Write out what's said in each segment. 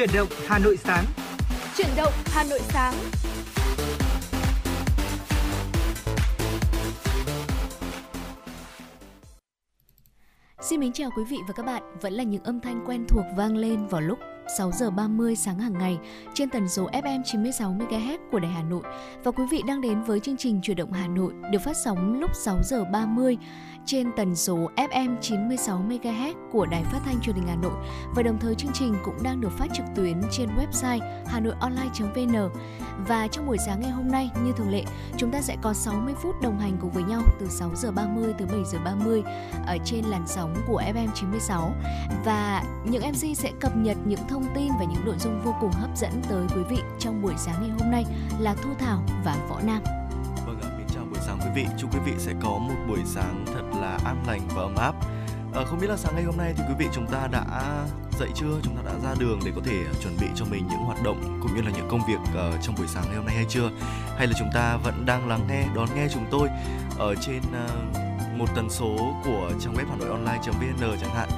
Chuyển động Hà Nội sáng. Chuyển động Hà Nội sáng. Xin mến chào quý vị và các bạn. Vẫn là những âm thanh quen thuộc vang lên vào lúc 6h30 sáng hàng ngày trên tần số FM 96 MHz của Đài Hà Nội. Và quý vị đang đến với chương trình Chuyển động Hà Nội được phát sóng lúc 6h30 trên tần số FM 96 MHz của Đài Phát thanh Truyền hình Hà Nội. Và đồng thời chương trình cũng đang được phát trực tuyến trên website hanoionline.vn. Và trong buổi sáng ngày hôm nay như thường lệ, chúng ta sẽ có 60 phút đồng hành cùng với nhau từ 6h30 tới 7h30 ở trên làn sóng của FM 96. Và những MC sẽ cập nhật những thông tin và những nội dung vô cùng hấp dẫn tới quý vị trong buổi sáng ngày hôm nay là Thu Thảo và Võ Nam. Vâng ạ, mình chào buổi sáng quý vị. Chúc quý vị sẽ có một buổi sáng thật là an lành và ấm áp. Không biết là sáng ngày hôm nay thì quý vị chúng ta đã dậy chưa? Chúng ta đã ra đường để có thể chuẩn bị cho mình những hoạt động cũng như là những công việc trong buổi sáng ngày hôm nay hay chưa? Hay là chúng ta vẫn đang lắng nghe, đón nghe chúng tôi ở trên một tần số của trang web hanoionline.vn chẳng hạn?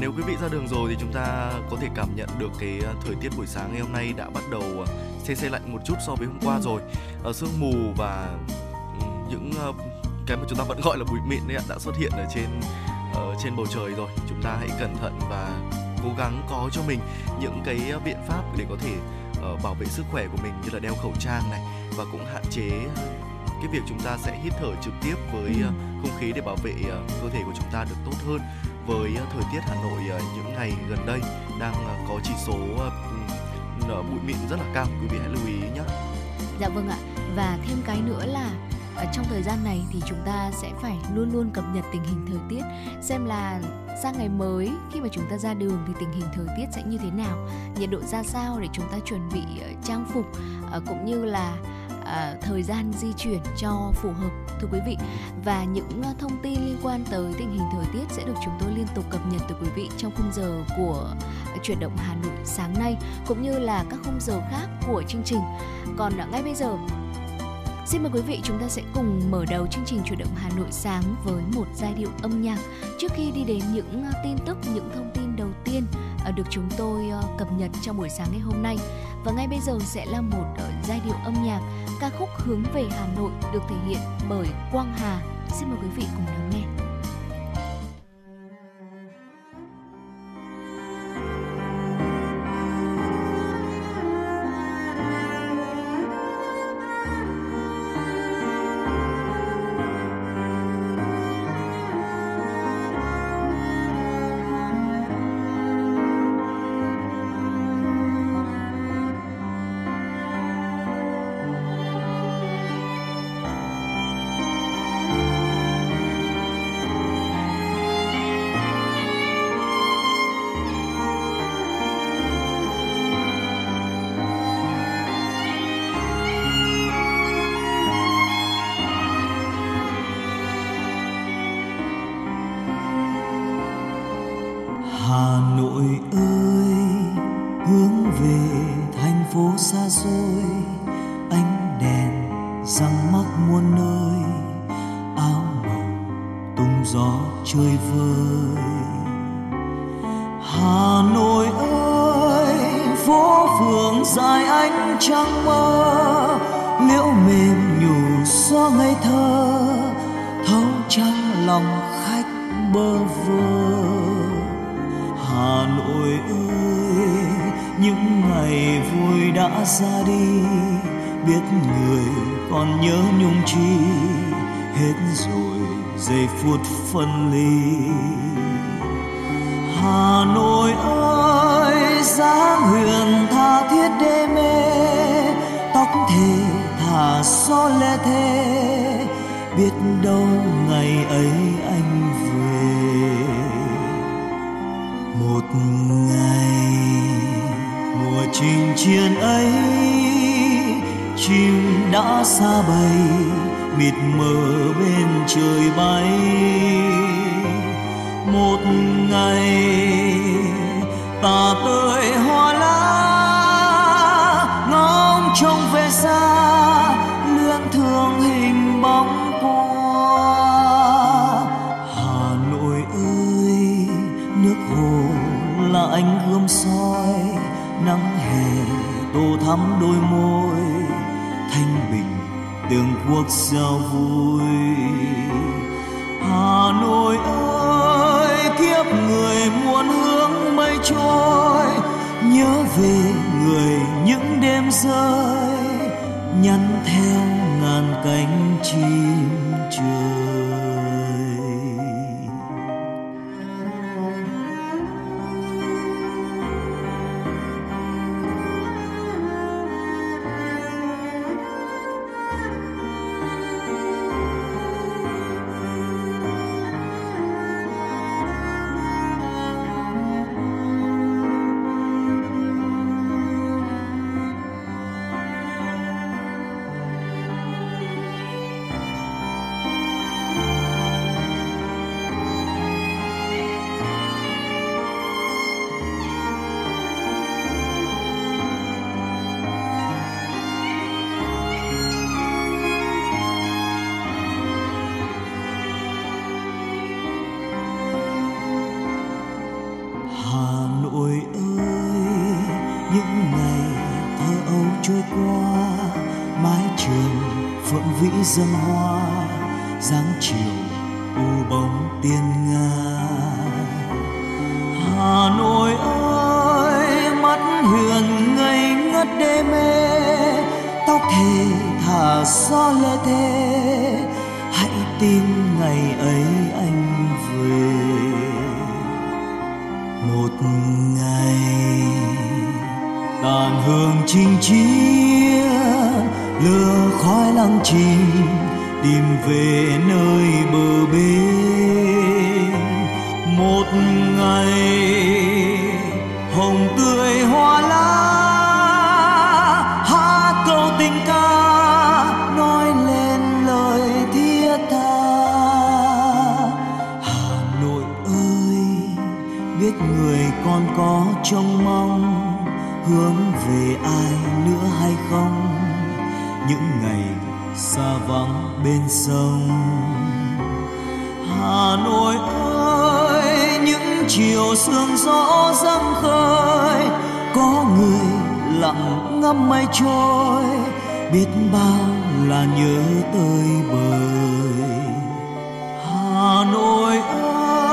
Nếu quý vị ra đường rồi thì chúng ta có thể cảm nhận được cái thời tiết buổi sáng ngày hôm nay đã bắt đầu se lạnh một chút so với hôm qua rồi. Sương mù và những cái mà chúng ta vẫn gọi là bụi mịn đấy ạ, đã xuất hiện ở trên bầu trời rồi. Chúng ta hãy cẩn thận và cố gắng có cho mình những cái biện pháp để có thể bảo vệ sức khỏe của mình, như là đeo khẩu trang này và cũng hạn chế cái việc chúng ta sẽ hít thở trực tiếp với không khí để bảo vệ cơ thể của chúng ta được tốt hơn. Với thời tiết Hà Nội những ngày gần đây đang có chỉ số bụi mịn rất là cao, quý vị hãy lưu ý nhé. Dạ vâng ạ. Và thêm cái nữa là trong thời gian này thì chúng ta sẽ phải luôn luôn cập nhật tình hình thời tiết, xem là sang ngày mới khi mà chúng ta ra đường thì tình hình thời tiết sẽ như thế nào, nhiệt độ ra sao để chúng ta chuẩn bị trang phục cũng như là thời gian di chuyển cho phù hợp, thưa quý vị. Và những thông tin liên quan tới tình hình thời tiết sẽ được chúng tôi liên tục cập nhật tới quý vị trong khung giờ của Chuyển động Hà Nội sáng nay, cũng như là các khung giờ khác của chương trình. Còn ngay bây giờ, xin mời quý vị chúng ta sẽ cùng mở đầu chương trình Chuyển động Hà Nội sáng với một giai điệu âm nhạc trước khi đi đến những tin tức, những thông tin đầu tiên được chúng tôi cập nhật trong buổi sáng ngày hôm nay. Và ngay bây giờ sẽ là một giai điệu âm nhạc, ca khúc Hướng về Hà Nội được thể hiện bởi Quang Hà. Xin mời quý vị cùng lắng nghe. Nước hồ là ánh gươm soi nắng thắm đôi môi thanh bình từng cuộc giao vui. Hà Nội ơi, kiếp người muôn hướng mây trôi, nhớ về người những đêm rơi nhắn theo ngàn cánh chim trời. Dâng hoa dáng chiều u bóng tiên nga. Hà Nội ơi, mắt huyền ngây ngất đê mê, tóc thề thả gió lê thế, hãy tin ngày ấy anh về. Một ngày tàn hương chinh chiến, lửa khói lăng chim tìm về nơi bờ bên. Một ngày hồng tươi hoa lá, hát câu tình ca nói lên lời thiết tha. Hà Nội ơi, biết người còn có trông mong, hướng về ai nữa hay không? Những ngày xa vắng bên sông. Hà Nội ơi, những chiều sương gió dâng khơi, có người lặng ngắm mây trôi, biết bao là nhớ tới bời. Hà Nội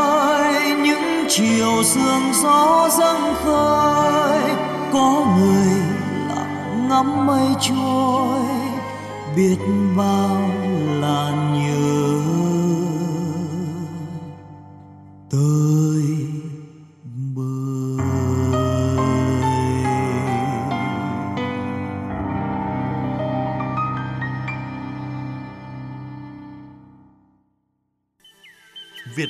ơi, những chiều sương gió dâng khơi, có người lặng ngắm mây trôi, biết bao là nhớ tới bờ. Việt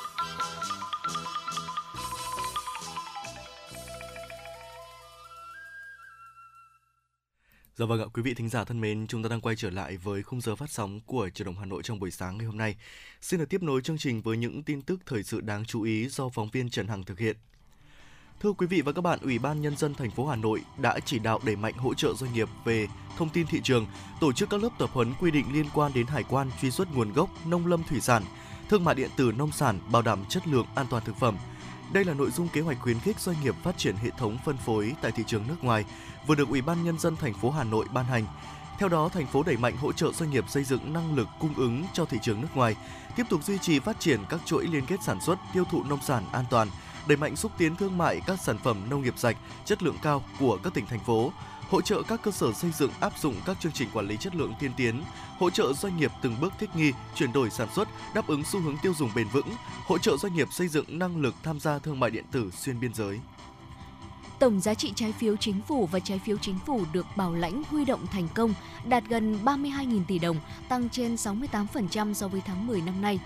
Dạ vâng ạ, quý vị thính giả thân mến, chúng ta đang quay trở lại với khung giờ phát sóng của Chuyển động Hà Nội trong buổi sáng ngày hôm nay. Xin được tiếp nối chương trình với những tin tức thời sự đáng chú ý do phóng viên Trần Hằng thực hiện. Thưa quý vị và các bạn, Ủy ban Nhân dân thành phố Hà Nội đã chỉ đạo đẩy mạnh hỗ trợ doanh nghiệp về thông tin thị trường, tổ chức các lớp tập huấn quy định liên quan đến hải quan, truy xuất nguồn gốc, nông lâm thủy sản, thương mại điện tử nông sản, bảo đảm chất lượng an toàn thực phẩm. Đây là nội dung kế hoạch khuyến khích doanh nghiệp phát triển hệ thống phân phối tại thị trường nước ngoài vừa được Ủy ban Nhân dân thành phố Hà Nội ban hành. Theo đó, thành phố đẩy mạnh hỗ trợ doanh nghiệp xây dựng năng lực cung ứng cho thị trường nước ngoài, tiếp tục duy trì phát triển các chuỗi liên kết sản xuất, tiêu thụ nông sản an toàn, đẩy mạnh xúc tiến thương mại các sản phẩm nông nghiệp sạch, chất lượng cao của các tỉnh, thành phố, hỗ trợ các cơ sở xây dựng áp dụng các chương trình quản lý chất lượng tiên tiến, hỗ trợ doanh nghiệp từng bước thích nghi, chuyển đổi sản xuất, đáp ứng xu hướng tiêu dùng bền vững, hỗ trợ doanh nghiệp xây dựng năng lực tham gia thương mại điện tử xuyên biên giới. Tổng giá trị trái phiếu chính phủ và trái phiếu chính phủ được bảo lãnh huy động thành công đạt gần 32.000 tỷ đồng, tăng trên 68% so với tháng 10 năm nay.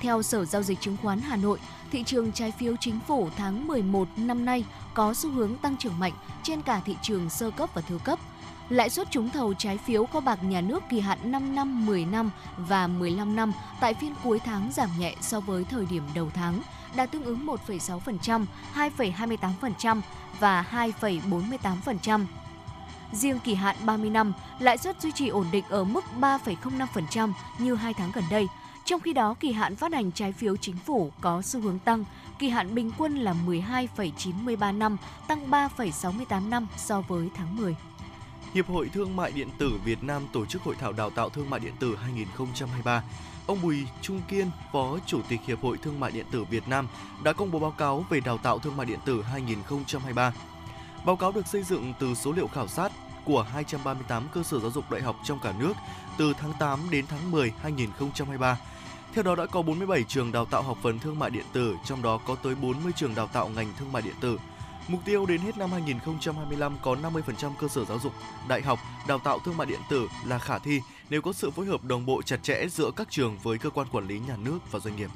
Theo Sở Giao dịch Chứng khoán Hà Nội, thị trường trái phiếu chính phủ tháng 11 năm nay có xu hướng tăng trưởng mạnh trên cả thị trường sơ cấp và thứ cấp. Lãi suất trúng thầu trái phiếu kho bạc nhà nước kỳ hạn 5 năm, 10 năm và 15 năm tại phiên cuối tháng giảm nhẹ so với thời điểm đầu tháng, đạt tương ứng 1,6%, 2,28% và 2,48%. Riêng kỳ hạn 30 năm, lãi suất duy trì ổn định ở mức 3,05% như 2 tháng gần đây. Trong khi đó, kỳ hạn phát hành trái phiếu chính phủ có xu hướng tăng, kỳ hạn bình quân là 12,93 năm, tăng 3,68 năm so với tháng 10. Hiệp hội Thương mại điện tử Việt Nam tổ chức hội thảo đào tạo thương mại điện tử 2023. Ông Bùi Trung Kiên, Phó Chủ tịch Hiệp hội Thương mại điện tử Việt Nam đã công bố báo cáo về đào tạo thương mại điện tử 2023. Báo cáo được xây dựng từ số liệu khảo sát của 238 cơ sở giáo dục đại học trong cả nước từ tháng 8 đến tháng 10 2023. Theo đó đã có 47 trường đào tạo học phần thương mại điện tử, trong đó có tới 40 trường đào tạo ngành thương mại điện tử. Mục tiêu đến hết năm 2025 có 50% cơ sở giáo dục đại học đào tạo thương mại điện tử là khả thi nếu có sự phối hợp đồng bộ chặt chẽ giữa các trường với cơ quan quản lý nhà nước và doanh nghiệp.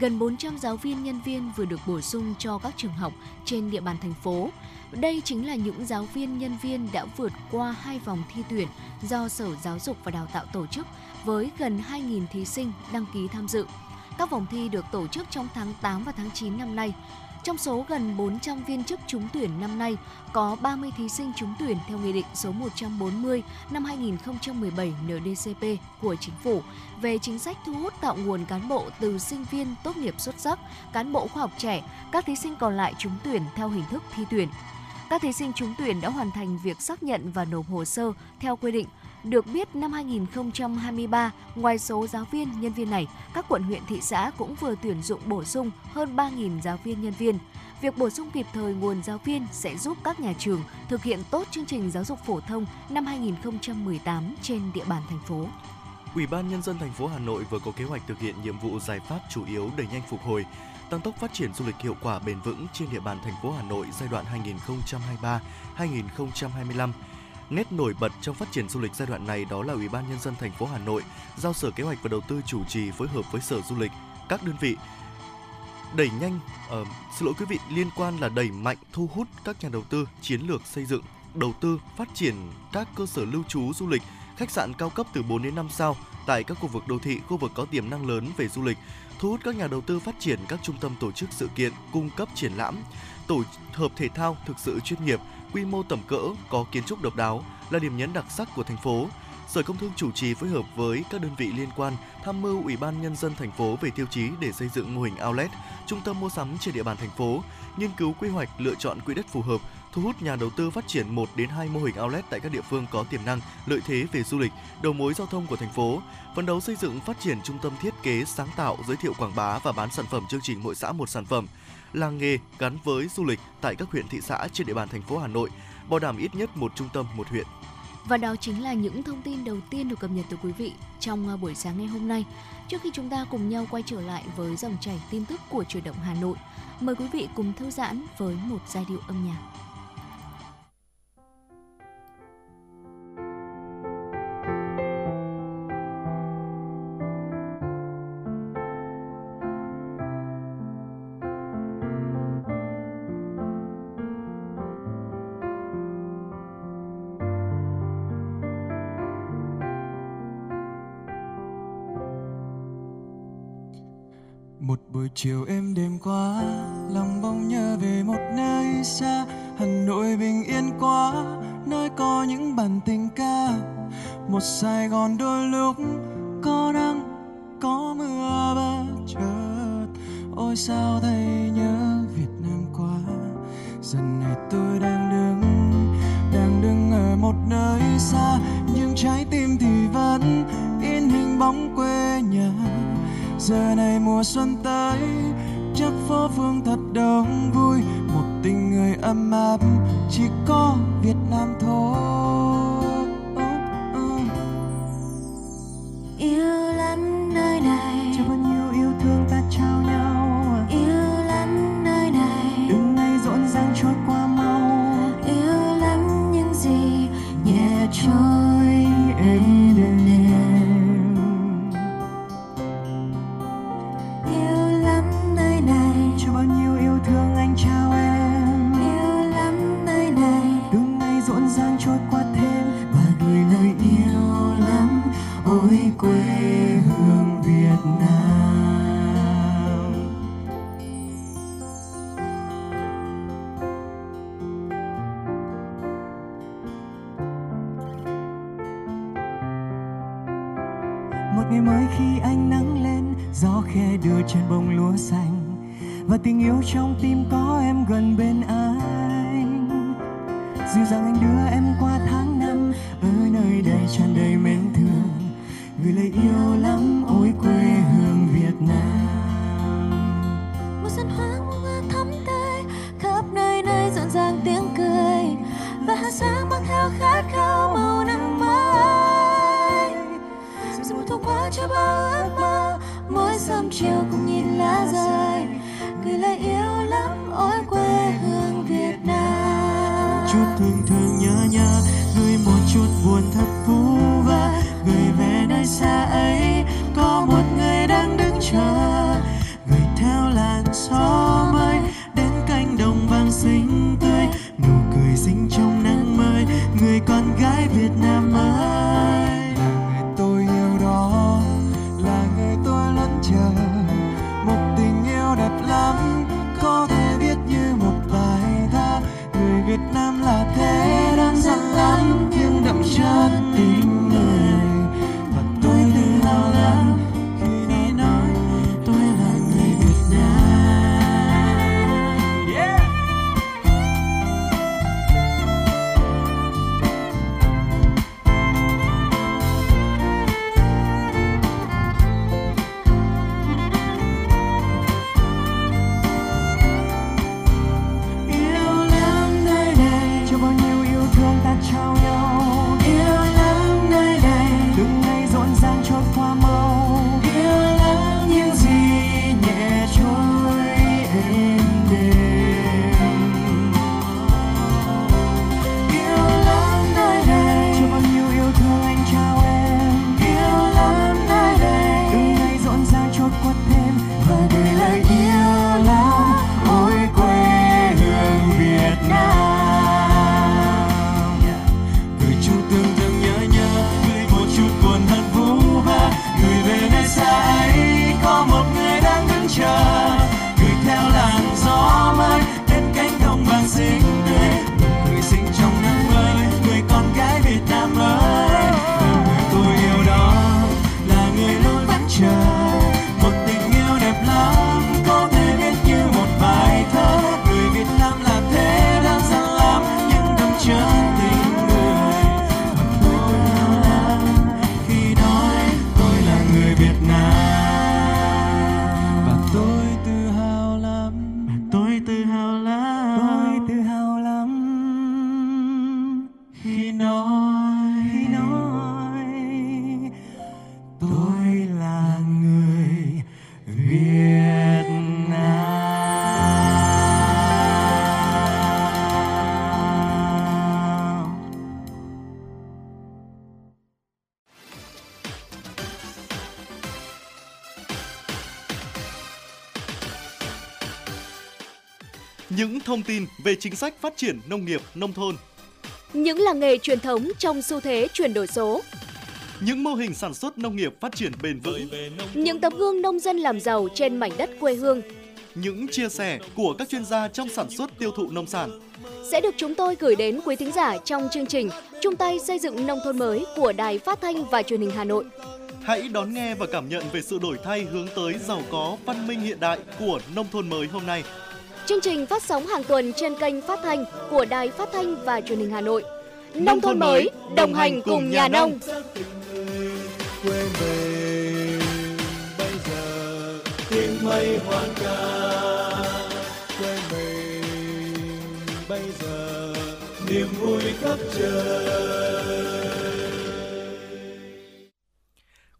Gần 400 giáo viên nhân viên vừa được bổ sung cho các trường học trên địa bàn thành phố. Đây chính là những giáo viên nhân viên đã vượt qua 2 vòng thi tuyển do Sở Giáo dục và Đào tạo tổ chức với gần 2.000 thí sinh đăng ký tham dự. Các vòng thi được tổ chức trong tháng 8 và tháng 9 năm nay. Trong số gần 400 viên chức trúng tuyển năm nay, có 30 thí sinh trúng tuyển theo Nghị định số 140 năm 2017 NĐ-CP của Chính phủ về chính sách thu hút tạo nguồn cán bộ từ sinh viên tốt nghiệp xuất sắc, cán bộ khoa học trẻ. Các thí sinh còn lại trúng tuyển theo hình thức thi tuyển. Các thí sinh trúng tuyển đã hoàn thành việc xác nhận và nộp hồ sơ theo quy định. Được biết, năm 2023, ngoài số giáo viên, nhân viên này, các quận, huyện, thị xã cũng vừa tuyển dụng bổ sung hơn 3.000 giáo viên, nhân viên. Việc bổ sung kịp thời nguồn giáo viên sẽ giúp các nhà trường thực hiện tốt chương trình giáo dục phổ thông năm 2018 trên địa bàn thành phố. Ủy ban Nhân dân thành phố Hà Nội vừa có kế hoạch thực hiện nhiệm vụ giải pháp chủ yếu đẩy nhanh phục hồi, tăng tốc phát triển du lịch hiệu quả bền vững trên địa bàn thành phố Hà Nội giai đoạn 2023-2025. Nét nổi bật trong phát triển du lịch giai đoạn này đó là Ủy ban Nhân dân thành phố Hà Nội giao Sở Kế hoạch và Đầu tư chủ trì phối hợp với Sở Du lịch, các đơn vị đẩy nhanh, liên quan là đẩy mạnh thu hút các nhà đầu tư chiến lược xây dựng, đầu tư phát triển các cơ sở lưu trú du lịch, khách sạn cao cấp từ 4 đến 5 sao tại các khu vực đô thị, khu vực có tiềm năng lớn về du lịch, thu hút các nhà đầu tư phát triển các trung tâm tổ chức sự kiện, cung cấp triển lãm, tổ hợp thể thao thực sự chuyên nghiệp, quy mô tầm cỡ, có kiến trúc độc đáo là điểm nhấn đặc sắc của thành phố. Sở Công Thương chủ trì phối hợp với các đơn vị liên quan tham mưu Ủy ban Nhân dân thành phố về tiêu chí để xây dựng mô hình outlet, trung tâm mua sắm trên địa bàn thành phố, nghiên cứu quy hoạch lựa chọn quỹ đất phù hợp, thu hút nhà đầu tư phát triển 1 đến 2 mô hình outlet tại các địa phương có tiềm năng, lợi thế về du lịch, đầu mối giao thông của thành phố, phấn đấu xây dựng phát triển trung tâm thiết kế sáng tạo, giới thiệu quảng bá và bán sản phẩm chương trình mỗi xã một sản phẩm, làng nghề gắn với du lịch tại các huyện thị xã trên địa bàn thành phố Hà Nội, bảo đảm ít nhất một trung tâm một huyện. Và đó chính là những thông tin đầu tiên được cập nhật từ quý vị trong buổi sáng ngày hôm nay. Trước khi chúng ta cùng nhau quay trở lại với dòng chảy tin tức của Chuyển động Hà Nội, mời quý vị cùng thư giãn với một giai điệu âm nhạc. Chiều êm đêm quá, lòng mong nhớ về một nơi xa. Hà Nội bình yên quá, nơi có những bản tình ca. Một Sài Gòn đôi lúc có nắng, có mưa bất chợt. Ôi sao thấy nhớ Việt Nam quá. Giờ này tôi đang đứng ở một nơi xa, nhưng trái tim thì vẫn in hình bóng quê nhà. Giờ này mùa xuân tới, chắc phố phường thật đông vui. Một tình người ấm áp, chỉ có Việt Nam thôi. Yêu lắm nơi này, cho bao nhiêu yêu thương ta trao nhau. Yêu lắm nơi này, đường này rộn ràng trôi qua mau. ánh nắng lên, gió khẽ đưa trên bông lúa xanh, và tình yêu trong tim có em gần bên anh. Dịu dàng anh đưa em qua tháng năm, ở nơi đây tràn đầy mến thương, gửi lời yêu lắm ôi quê hương Việt Nam. Mùa xuân hoa ngát thắm tươi, khắp nơi nơi rộn ràng tiếng cười, và hàng sáng mang theo khát khao màu nắng mai. Dù mùa thu qua cho bao ước mơ, mỗi sớm chiều cùng nhìn lá rơi, gửi lời yêu lắm ôi quê hương Việt Nam. Chút thương thương nhớ nhớ, gửi một chút buồn thật phú vả, gửi về nơi xa ấy có một người đang đứng chờ, gửi theo làn gió mới đến cánh đồng vàng xinh tươi, nụ cười xinh trong nắng mới, người con gái Việt Nam ơi. Việt Nam là thế đơn giản lắm, nhưng đậm chất tình người, và tôi tự hào lắm khi này nói tôi là người Việt Nam. Yeah. Những thông tin về chính sách phát triển nông nghiệp, nông thôn. Những làng nghề truyền thống trong xu thế chuyển đổi số. Những mô hình sản xuất nông nghiệp phát triển bền vững. Những tấm gương nông dân làm giàu trên mảnh đất quê hương. Những chia sẻ của các chuyên gia trong sản xuất tiêu thụ nông sản sẽ được chúng tôi gửi đến quý thính giả trong chương trình Chung tay xây dựng nông thôn mới của Đài Phát thanh và Truyền hình Hà Nội. Hãy đón nghe và cảm nhận về sự đổi thay hướng tới giàu có, văn minh hiện đại của nông thôn mới hôm nay. Chương trình phát sóng hàng tuần trên kênh phát thanh của Đài Phát thanh và Truyền hình Hà Nội. Nông thôn mới, đồng hành cùng nhà nông.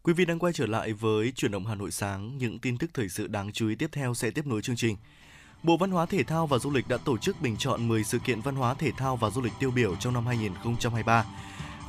Quý vị đang quay trở lại với Chuyển động Hà Nội sáng. Những tin tức thời sự đáng chú ý tiếp theo sẽ tiếp nối chương trình. Bộ Văn hóa Thể thao và Du lịch đã tổ chức bình chọn 10 sự kiện văn hóa thể thao và du lịch tiêu biểu trong năm 2023.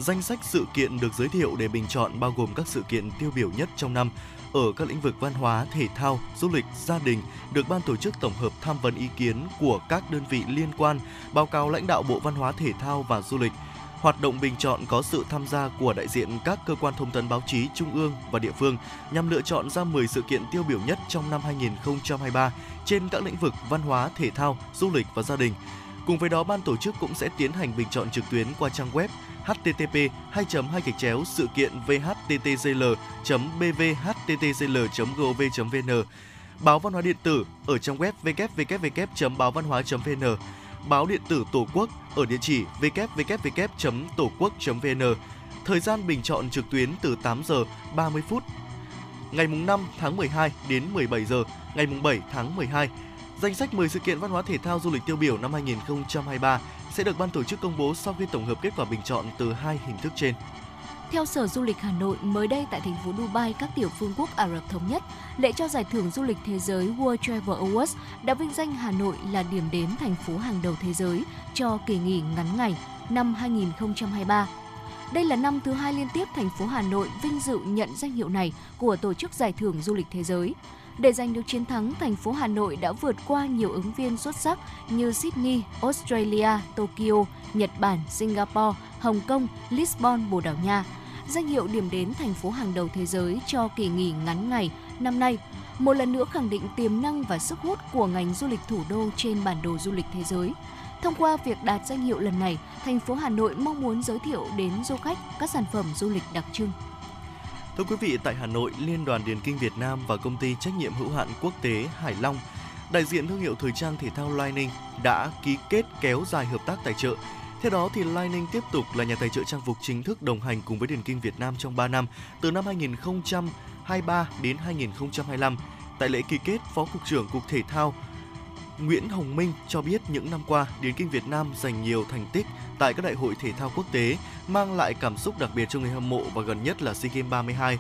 Danh sách sự kiện được giới thiệu để bình chọn bao gồm các sự kiện tiêu biểu nhất trong năm ở các lĩnh vực văn hóa, thể thao, du lịch, gia đình, được ban tổ chức tổng hợp tham vấn ý kiến của các đơn vị liên quan, báo cáo lãnh đạo Bộ Văn hóa Thể thao và Du lịch. Hoạt động bình chọn có sự tham gia của đại diện các cơ quan thông tấn báo chí trung ương và địa phương nhằm lựa chọn ra 10 sự kiện tiêu biểu nhất trong năm 2023 trên các lĩnh vực văn hóa, thể thao, du lịch và gia đình. Cùng với đó, ban tổ chức cũng sẽ tiến hành bình chọn trực tuyến qua trang web http://sự kiện vhttgl.bvhttgl.gov.vn, báo Văn hóa điện tử ở trang web www.baovanhoa.vn, báo điện tử Tổ Quốc ở địa chỉ www.toquoc.vn. Thời gian bình chọn trực tuyến từ 8 giờ 30 phút ngày mùng 5 tháng 12 đến 17 giờ ngày mùng 7 tháng 12. Danh sách 10 sự kiện văn hóa thể thao du lịch tiêu biểu năm 2023 sẽ được ban tổ chức công bố sau khi tổng hợp kết quả bình chọn từ hai hình thức trên. Theo Sở Du lịch Hà Nội, mới đây tại thành phố Dubai, các tiểu vương quốc Ả Rập Thống Nhất, lễ trao giải thưởng du lịch thế giới World Travel Awards đã vinh danh Hà Nội là điểm đến thành phố hàng đầu thế giới cho kỳ nghỉ ngắn ngày năm 2023. Đây là năm thứ hai liên tiếp thành phố Hà Nội vinh dự nhận danh hiệu này của Tổ chức Giải thưởng Du lịch Thế giới. Để giành được chiến thắng, thành phố Hà Nội đã vượt qua nhiều ứng viên xuất sắc như Sydney, Australia, Tokyo, Nhật Bản, Singapore, Hồng Kông, Lisbon, Bồ Đào Nha. Danh hiệu điểm đến thành phố hàng đầu thế giới cho kỳ nghỉ ngắn ngày năm nay một lần nữa khẳng định tiềm năng và sức hút của ngành du lịch thủ đô trên bản đồ du lịch thế giới. Thông qua việc đạt danh hiệu lần này, thành phố Hà Nội mong muốn giới thiệu đến du khách các sản phẩm du lịch đặc trưng. Thưa quý vị, tại Hà Nội, Liên đoàn Điền Kinh Việt Nam và Công ty Trách nhiệm Hữu hạn Quốc tế Hải Long, đại diện thương hiệu thời trang thể thao Lining đã ký kết kéo dài hợp tác tài trợ. Theo đó, thì Lining tiếp tục là nhà tài trợ trang phục chính thức đồng hành cùng với Điền Kinh Việt Nam trong 3 năm, từ năm 2023 đến 2025. Tại lễ ký kết, Phó Cục trưởng Cục Thể thao Nguyễn Hồng Minh cho biết những năm qua, Điền Kinh Việt Nam giành nhiều thành tích tại các đại hội thể thao quốc tế, mang lại cảm xúc đặc biệt cho người hâm mộ và gần nhất là SEA Games 32.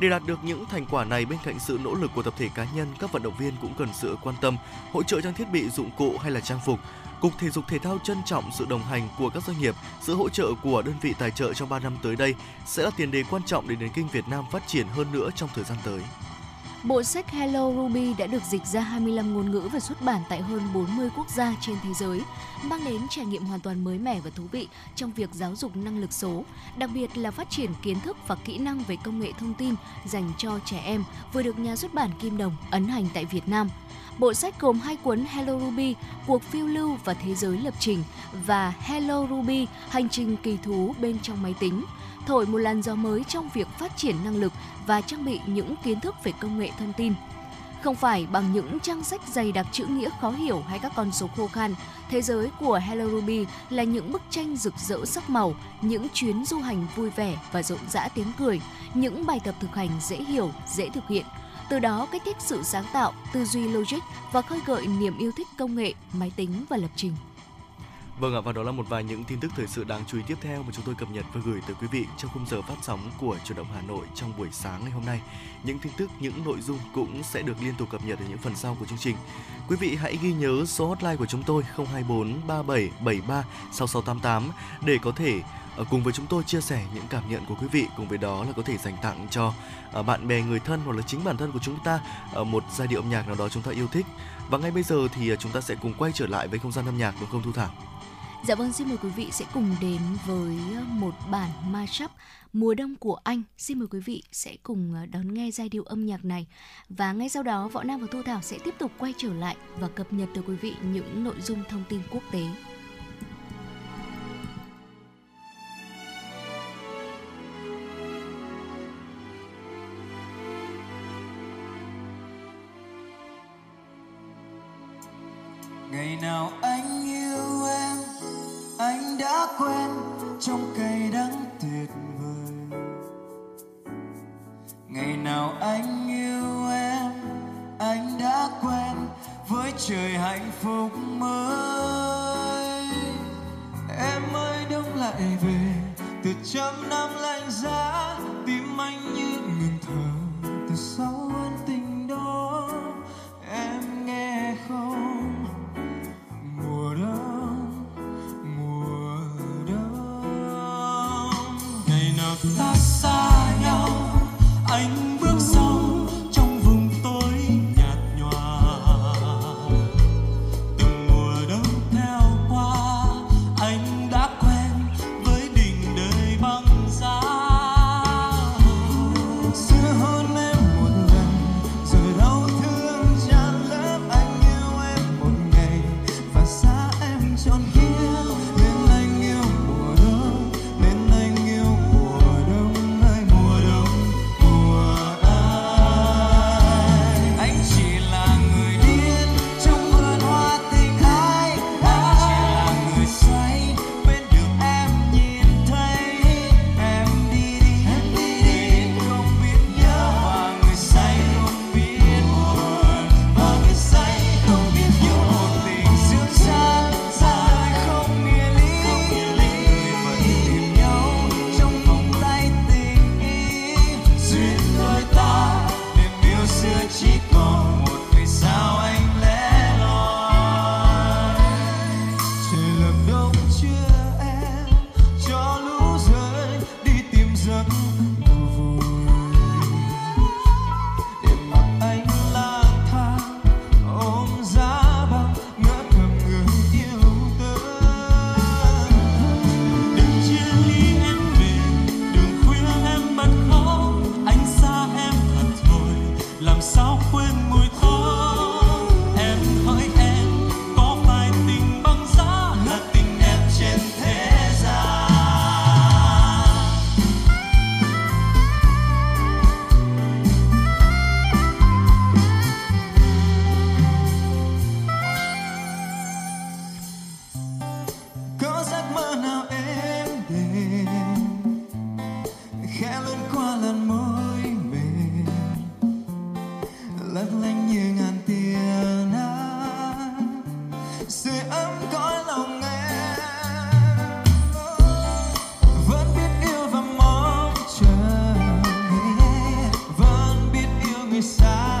Để đạt được những thành quả này, bên cạnh sự nỗ lực của tập thể cá nhân, các vận động viên cũng cần sự quan tâm, hỗ trợ trang thiết bị, dụng cụ hay là trang phục. Cục Thể dục Thể thao trân trọng sự đồng hành của các doanh nghiệp, sự hỗ trợ của đơn vị tài trợ trong 3 năm tới đây sẽ là tiền đề quan trọng để Điền Kinh Việt Nam phát triển hơn nữa trong thời gian tới. Bộ sách Hello Ruby đã được dịch ra 25 ngôn ngữ và xuất bản tại hơn 40 quốc gia trên thế giới, mang đến trải nghiệm hoàn toàn mới mẻ và thú vị trong việc giáo dục năng lực số, đặc biệt là phát triển kiến thức và kỹ năng về công nghệ thông tin dành cho trẻ em, vừa được nhà xuất bản Kim Đồng ấn hành tại Việt Nam. Bộ sách gồm hai cuốn Hello Ruby, Cuộc phiêu lưu và Thế giới lập trình và Hello Ruby, Hành trình kỳ thú bên trong máy tính, thổi một làn gió mới trong việc phát triển năng lực và trang bị những kiến thức về công nghệ thông tin. Không phải bằng những trang sách dày đặc chữ nghĩa khó hiểu hay các con số khô khan, thế giới của Hello Ruby là những bức tranh rực rỡ sắc màu, những chuyến du hành vui vẻ và rộn rã tiếng cười, những bài tập thực hành dễ hiểu, dễ thực hiện. Từ đó kích thích sự sáng tạo, tư duy logic và khơi gợi niềm yêu thích công nghệ, máy tính và lập trình. Vâng ạ, và đó là một vài những tin tức thời sự đáng chú ý tiếp theo mà chúng tôi cập nhật và gửi tới quý vị trong khung giờ phát sóng của Chuyển động Hà Nội trong buổi sáng ngày hôm nay. Những tin tức, những nội dung cũng sẽ được liên tục cập nhật ở những phần sau của chương trình. Quý vị hãy ghi nhớ số hotline của chúng tôi 024 3773 6688 để có thể cùng với chúng tôi chia sẻ những cảm nhận của quý vị, cùng với đó là có thể dành tặng cho bạn bè, người thân hoặc là chính bản thân của chúng ta một giai điệu âm nhạc nào đó chúng ta yêu thích. Và ngay bây giờ thì chúng ta sẽ cùng quay trở lại với không gian âm nhạc, đúng không Thu Thảo? Dạ vâng, xin mời quý vị sẽ cùng đến với một bản mashup Mùa Đông của Anh. Xin mời quý vị sẽ cùng đón nghe giai điệu âm nhạc này. Và ngay sau đó, Võ Nam và Thu Thảo sẽ tiếp tục quay trở lại và cập nhật tới quý vị những nội dung thông tin quốc tế. Ngày nào anh yêu em, anh đã quen trong cay đắng tuyệt vời. Ngày nào anh yêu em, anh đã quen với trời hạnh phúc mới. Em ơi đông lại về, từ trăm năm lạnh giá, tim anh như ngừng thở từ sau ân tình đó. Em nghe không? Ta xa nhau, anh bước sâu trong vùng tối nhạt nhòa. Từng mùa đông theo qua, anh đã quen với đỉnh đời băng giá. lấp lánh như ngàn tia nắng sưởi ấm cõi lòng em, vẫn biết yêu và mong chờ, vẫn biết yêu người xa.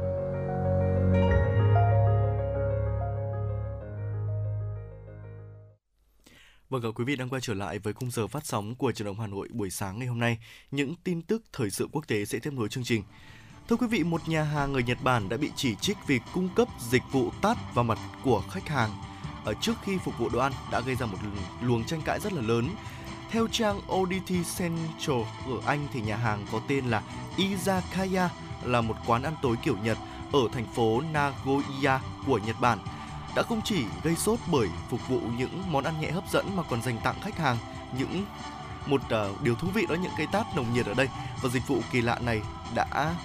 Vâng, quý vị đang quay trở lại với khung giờ phát sóng của Chuyển động Hà Nội buổi sáng ngày hôm nay. Những tin tức thời sự quốc tế sẽ tiếp nối chương trình. Thưa quý vị, một nhà hàng người Nhật Bản đã bị chỉ trích vì cung cấp dịch vụ tát vào mặt của khách hàng trước khi phục vụ đồ ăn đã gây ra một luồng tranh cãi rất là lớn. Theo trang ODT Central ở Anh thì nhà hàng có tên là Izakaya là một quán ăn tối kiểu Nhật ở thành phố Nagoya của Nhật Bản, đã không chỉ gây sốt bởi phục vụ những món ăn nhẹ hấp dẫn mà còn dành tặng khách hàng điều thú vị đó, những cây tát nồng nhiệt ở đây. Và dịch vụ kỳ lạ này đã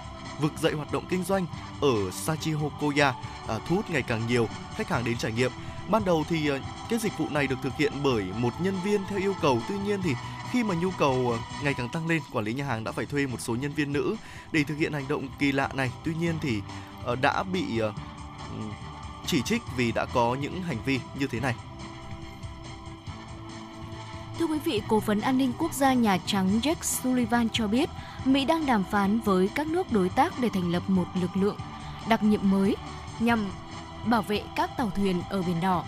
vực dậy hoạt động kinh doanh ở Sachihokoya, thu hút ngày càng nhiều khách hàng đến trải nghiệm. Ban đầu thì cái dịch vụ này được thực hiện bởi một nhân viên theo yêu cầu, tuy nhiên thì khi mà nhu cầu ngày càng tăng lên, quản lý nhà hàng đã phải thuê một số nhân viên nữ để thực hiện hành động kỳ lạ này. Tuy nhiên thì đã bị chỉ trích vì đã có những hành vi như thế này. Thưa quý vị, Cố vấn An ninh Quốc gia Nhà Trắng Jack Sullivan cho biết Mỹ đang đàm phán với các nước đối tác để thành lập một lực lượng đặc nhiệm mới nhằm bảo vệ các tàu thuyền ở Biển Đỏ.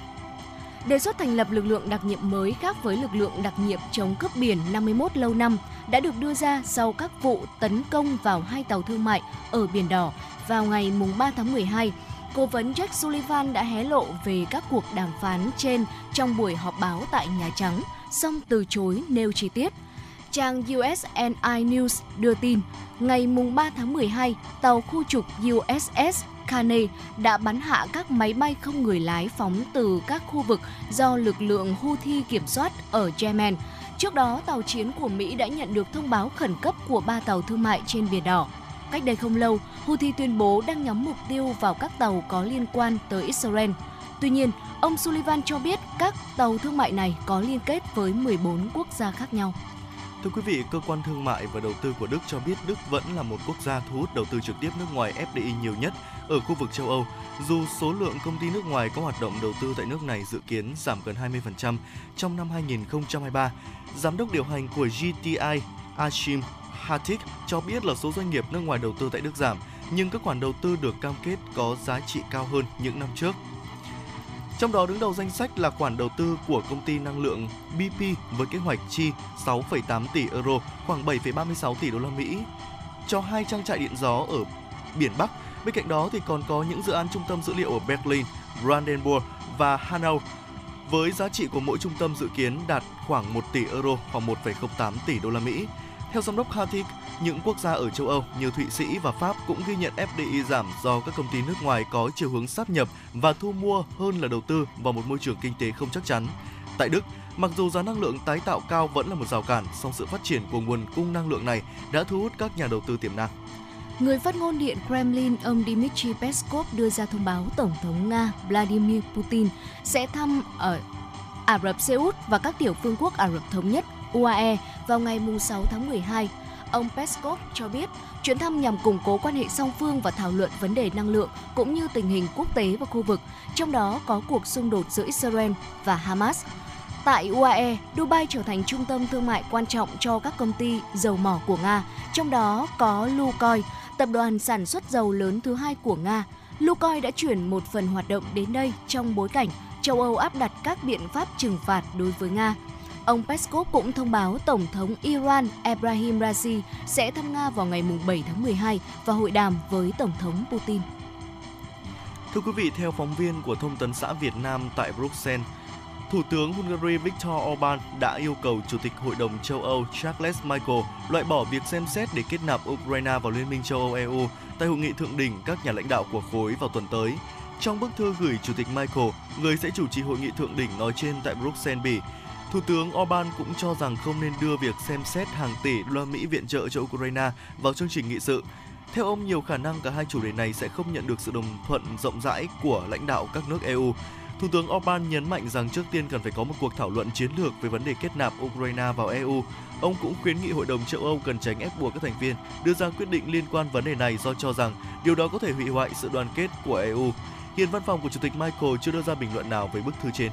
Đề xuất thành lập lực lượng đặc nhiệm mới khác với lực lượng đặc nhiệm chống cướp biển 51 lâu năm đã được đưa ra sau các vụ tấn công vào hai tàu thương mại ở Biển Đỏ vào ngày 3 tháng 12. Cố vấn Jack Sullivan đã hé lộ về các cuộc đàm phán trên trong buổi họp báo tại Nhà Trắng, song từ chối nêu chi tiết. Trang USNI News đưa tin, ngày 3 tháng 12, tàu khu trục USS Kane đã bắn hạ các máy bay không người lái phóng từ các khu vực do lực lượng Houthi kiểm soát ở Yemen. Trước đó, tàu chiến của Mỹ đã nhận được thông báo khẩn cấp của 3 tàu thương mại trên Biển Đỏ. Cách đây không lâu, Houthi tuyên bố đang nhắm mục tiêu vào các tàu có liên quan tới Israel. Tuy nhiên, ông Sullivan cho biết các tàu thương mại này có liên kết với 14 quốc gia khác nhau. Thưa quý vị, Cơ quan Thương mại và Đầu tư của Đức cho biết Đức vẫn là một quốc gia thu hút đầu tư trực tiếp nước ngoài FDI nhiều nhất ở khu vực châu Âu, dù số lượng công ty nước ngoài có hoạt động đầu tư tại nước này dự kiến giảm gần 20% trong năm 2023. Giám đốc điều hành của GTI, Ashim Khartik cho biết là số doanh nghiệp nước ngoài đầu tư tại Đức giảm, nhưng các khoản đầu tư được cam kết có giá trị cao hơn những năm trước. Trong đó đứng đầu danh sách là khoản đầu tư của công ty năng lượng BP với kế hoạch chi 6,8 tỷ euro, khoảng 7,36 tỷ đô la Mỹ cho 2 trang trại điện gió ở Biển Bắc. Bên cạnh đó thì còn có những dự án trung tâm dữ liệu ở Berlin, Brandenburg và Hanau với giá trị của mỗi trung tâm dự kiến đạt khoảng 1 tỷ euro, khoảng 1,08 tỷ đô la Mỹ. Theo giám đốc Khartik, những quốc gia ở châu Âu như Thụy Sĩ và Pháp cũng ghi nhận FDI giảm do các công ty nước ngoài có chiều hướng sáp nhập và thu mua hơn là đầu tư vào một môi trường kinh tế không chắc chắn. Tại Đức, mặc dù giá năng lượng tái tạo cao vẫn là một rào cản, song sự phát triển của nguồn cung năng lượng này đã thu hút các nhà đầu tư tiềm năng. Người phát ngôn Điện Kremlin, ông Dmitry Peskov đưa ra thông báo Tổng thống Nga Vladimir Putin sẽ thăm ở Ả Rập Xê Út và các tiểu vương quốc Ả Rập Thống Nhất UAE vào ngày 6 tháng 12. Ông Peskov cho biết chuyến thăm nhằm củng cố quan hệ song phương và thảo luận vấn đề năng lượng cũng như tình hình quốc tế và khu vực, trong đó có cuộc xung đột giữa Israel và Hamas. Tại UAE, Dubai trở thành trung tâm thương mại quan trọng cho các công ty dầu mỏ của Nga, trong đó có Lukoil, tập đoàn sản xuất dầu lớn thứ 2 của Nga. Lukoil đã chuyển một phần hoạt động đến đây trong bối cảnh châu Âu áp đặt các biện pháp trừng phạt đối với Nga. Ông Peskov cũng thông báo Tổng thống Iran Ebrahim Raisi sẽ thăm Nga vào ngày 7 tháng 12 và hội đàm với Tổng thống Putin. Thưa quý vị, theo phóng viên của Thông tấn xã Việt Nam tại Bruxelles, Thủ tướng Hungary Viktor Orbán đã yêu cầu Chủ tịch Hội đồng châu Âu Charles Michel loại bỏ việc xem xét để kết nạp Ukraine vào Liên minh châu Âu-EU tại hội nghị thượng đỉnh các nhà lãnh đạo của khối vào tuần tới. Trong bức thư gửi Chủ tịch Michel, người sẽ chủ trì hội nghị thượng đỉnh nói trên tại Bruxelles, Bỉ, Thủ tướng Orbán cũng cho rằng không nên đưa việc xem xét hàng tỷ đô la Mỹ viện trợ cho Ukraine vào chương trình nghị sự. Theo ông, nhiều khả năng cả hai chủ đề này sẽ không nhận được sự đồng thuận rộng rãi của lãnh đạo các nước EU. Thủ tướng Orbán nhấn mạnh rằng trước tiên cần phải có một cuộc thảo luận chiến lược về vấn đề kết nạp Ukraine vào EU. Ông cũng khuyến nghị Hội đồng châu Âu cần tránh ép buộc các thành viên đưa ra quyết định liên quan vấn đề này do cho rằng điều đó có thể hủy hoại sự đoàn kết của EU. Hiện văn phòng của Chủ tịch Michel chưa đưa ra bình luận nào về bức thư trên.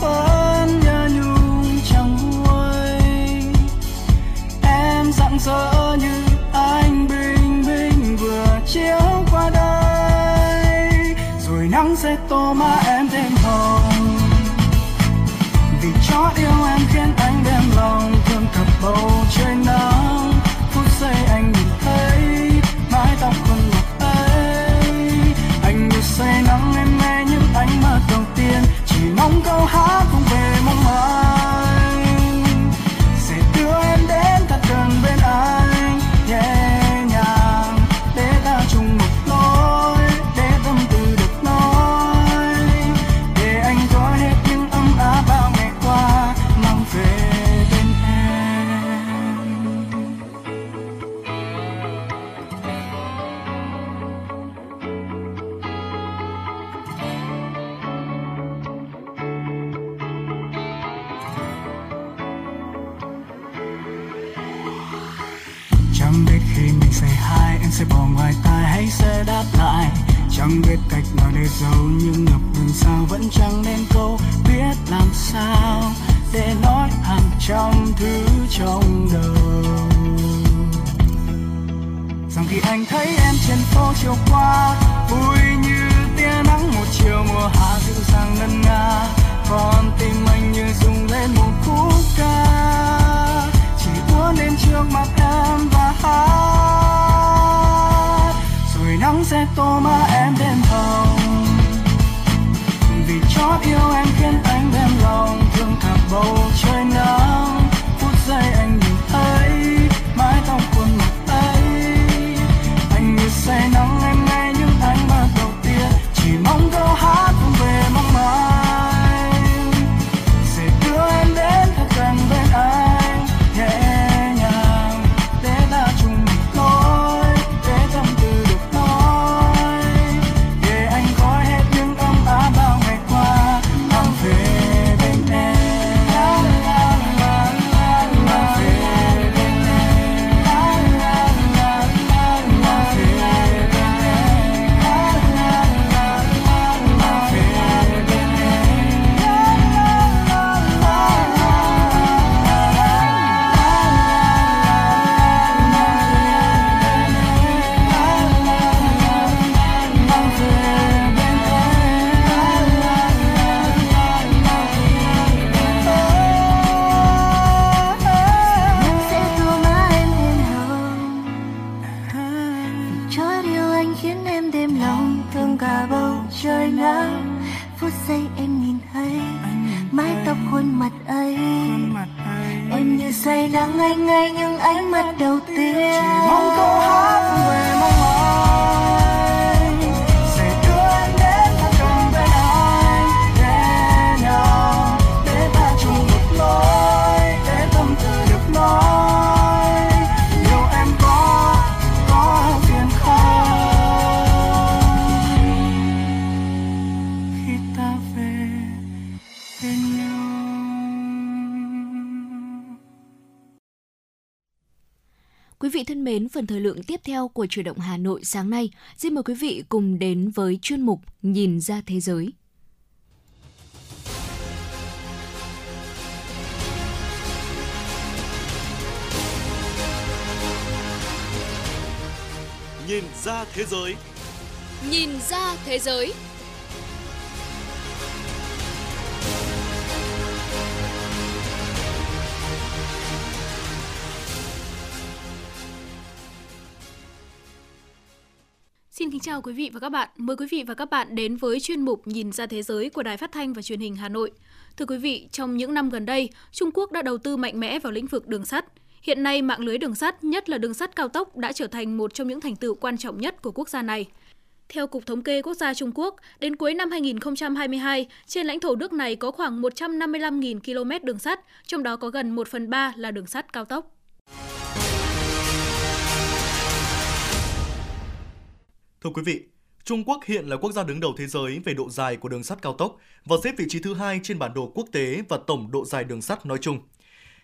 Vẫn nhớ nhung chẳng nguôi sẽ tô má em thêm hồng, vì chót yêu em khiến anh đem lòng thương thật bầu trời nắng. Phút giây anh nhìn thấy mái tóc khuôn mặt ấy, anh như say nắng em nghe những ánh mắt đầu tiên, chỉ mong câu hát cùng về mong mai sẽ đưa em đến thật gần bên anh. Yeah. Sẽ bỏ ngoài tai hay sẽ đáp lại, chẳng biết cách nào để giấu nhưng ngập ngừng sao vẫn chẳng nên câu biết làm sao để nói hàng trăm thứ trong đầu. Rằng khi anh thấy em trên phố chiều qua, vui như tia nắng một chiều mùa hạ dịu dàng ngân nga, còn tim anh như rung lên một khúc ca, chỉ muốn đến trước mặt em và hát. Nắng sẽ tô má em đêm hồng, vì chót yêu em khiến anh đem lòng thương cả bầu trời nắng. Phút giây anh nhìn thấy mái tóc cuốn mặt ấy, anh như say nắng em nghe những ánh mắt đầu tiên, chỉ mong câu hát cùng về mong mai sẽ đưa em đến thật gần bên anh. Yeah. Phần thời lượng tiếp theo của Chuyển động Hà Nội sáng nay, xin mời quý vị cùng đến với chuyên mục Nhìn ra thế giới. Nhìn ra thế giới. Nhìn ra thế giới. Xin kính chào quý vị và các bạn. Mời quý vị và các bạn đến với chuyên mục Nhìn ra thế giới của Đài Phát thanh và Truyền hình Hà Nội. Thưa quý vị, trong những năm gần đây, Trung Quốc đã đầu tư mạnh mẽ vào lĩnh vực đường sắt. Hiện nay, mạng lưới đường sắt, nhất là đường sắt cao tốc đã trở thành một trong những thành tựu quan trọng nhất của quốc gia này. Theo Cục Thống kê Quốc gia Trung Quốc, đến cuối năm 2022, trên lãnh thổ nước này có khoảng 155.000 km đường sắt, trong đó có gần 1/3 là đường sắt cao tốc. Thưa quý vị, Trung Quốc hiện là quốc gia đứng đầu thế giới về độ dài của đường sắt cao tốc và xếp vị trí thứ 2 trên bản đồ quốc tế và tổng độ dài đường sắt nói chung.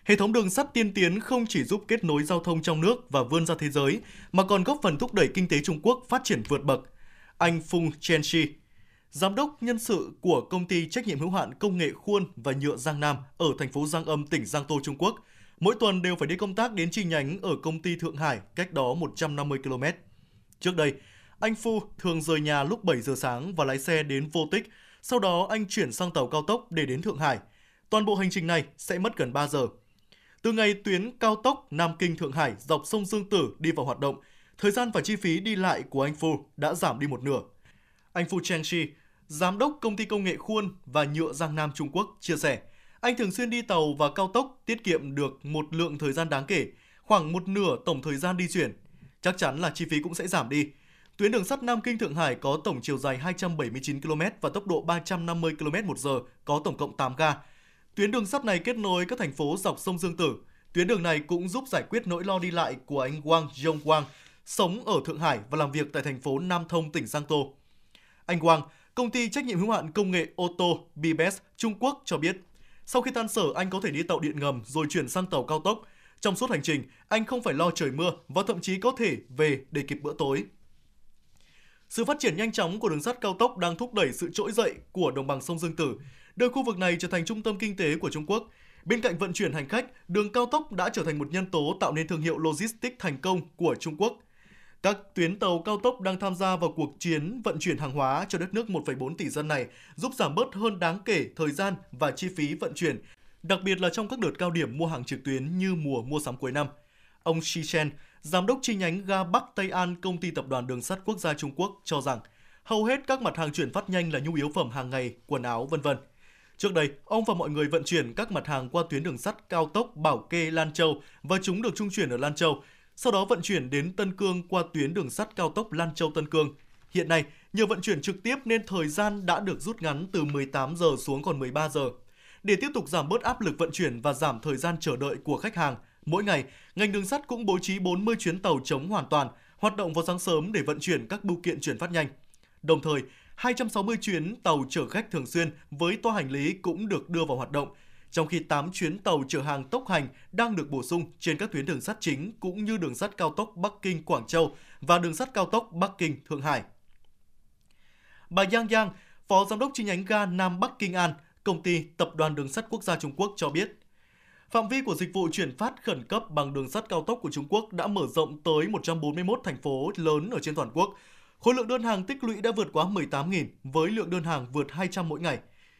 Hệ thống đường sắt tiên tiến không chỉ giúp kết nối giao thông trong nước và vươn ra thế giới, mà còn góp phần thúc đẩy kinh tế Trung Quốc phát triển vượt bậc. Anh Phùng Chenxi, giám đốc nhân sự của công ty trách nhiệm hữu hạn công nghệ khuôn và nhựa Giang Nam ở thành phố Giang Âm, tỉnh Giang Tô, Trung Quốc, mỗi tuần đều phải đi công tác đến chi nhánh ở công ty Thượng Hải cách đó 150 km. Trước đây, Anh Phu thường rời nhà lúc 7 giờ sáng và lái xe đến Vô Tích. Sau đó anh chuyển sang tàu cao tốc để đến Thượng Hải. Toàn bộ hành trình này sẽ mất gần 3 giờ. Từ ngày tuyến cao tốc Nam Kinh-Thượng Hải dọc sông Dương Tử đi vào hoạt động, thời gian và chi phí đi lại của anh Phu đã giảm đi một nửa. Anh Phùng Chenxi, giám đốc công ty công nghệ khuôn và nhựa Giang Nam Trung Quốc chia sẻ, anh thường xuyên đi tàu và cao tốc tiết kiệm được một lượng thời gian đáng kể, khoảng một nửa tổng thời gian di chuyển. Chắc chắn là chi phí cũng sẽ giảm đi. Tuyến đường sắt Nam Kinh Thượng Hải có tổng chiều dài 279 km và tốc độ 350 km/h, có tổng cộng 8 ga. Tuyến đường sắt này kết nối các thành phố dọc sông Dương Tử. Tuyến đường này cũng giúp giải quyết nỗi lo đi lại của anh Wang Yongwang, sống ở Thượng Hải và làm việc tại thành phố Nam Thông, tỉnh Giang Tô. Anh Wang, công ty trách nhiệm hữu hạn công nghệ ô tô BBS Trung Quốc cho biết, sau khi tan sở anh có thể đi tàu điện ngầm rồi chuyển sang tàu cao tốc. Trong suốt hành trình, anh không phải lo trời mưa và thậm chí có thể về để kịp bữa tối. Sự phát triển nhanh chóng của đường sắt cao tốc đang thúc đẩy sự trỗi dậy của đồng bằng sông Dương Tử, đưa khu vực này trở thành trung tâm kinh tế của Trung Quốc. Bên cạnh vận chuyển hành khách, đường cao tốc đã trở thành một nhân tố tạo nên thương hiệu logistics thành công của Trung Quốc. Các tuyến tàu cao tốc đang tham gia vào cuộc chiến vận chuyển hàng hóa cho đất nước 1,4 tỷ dân này, giúp giảm bớt hơn đáng kể thời gian và chi phí vận chuyển, đặc biệt là trong các đợt cao điểm mua hàng trực tuyến như mùa mua sắm cuối năm. Ông Shi Chen, giám đốc chi nhánh ga Bắc Tây An công ty tập đoàn đường sắt quốc gia Trung Quốc cho rằng, hầu hết các mặt hàng chuyển phát nhanh là nhu yếu phẩm hàng ngày, quần áo, vân vân. Trước đây, ông và mọi người vận chuyển các mặt hàng qua tuyến đường sắt cao tốc Bảo Kê - Lan Châu và chúng được trung chuyển ở Lan Châu, sau đó vận chuyển đến Tân Cương qua tuyến đường sắt cao tốc Lan Châu - Tân Cương. Hiện nay, nhờ vận chuyển trực tiếp nên thời gian đã được rút ngắn từ 18 giờ xuống còn 13 giờ. Để tiếp tục giảm bớt áp lực vận chuyển và giảm thời gian chờ đợi của khách hàng, mỗi ngày, ngành đường sắt cũng bố trí 40 chuyến tàu chống hoàn toàn, hoạt động vào sáng sớm để vận chuyển các bưu kiện chuyển phát nhanh. Đồng thời, 260 chuyến tàu chở khách thường xuyên với toa hành lý cũng được đưa vào hoạt động, trong khi 8 chuyến tàu chở hàng tốc hành đang được bổ sung trên các tuyến đường sắt chính cũng như đường sắt cao tốc Bắc Kinh-Quảng Châu và đường sắt cao tốc Bắc Kinh-Thượng Hải. Bà Yang Yang, Phó Giám đốc chi nhánh ga Nam Bắc Kinh An, Công ty Tập đoàn Đường sắt Quốc gia Trung Quốc cho biết, phạm vi của dịch vụ chuyển phát khẩn cấp bằng đường sắt cao tốc của Trung Quốc đã mở rộng tới 141 thành phố lớn ở trên toàn quốc. Khối lượng đơn hàng tích lũy đã vượt quá 18.000 với lượng đơn hàng vượt 200 mỗi ngày.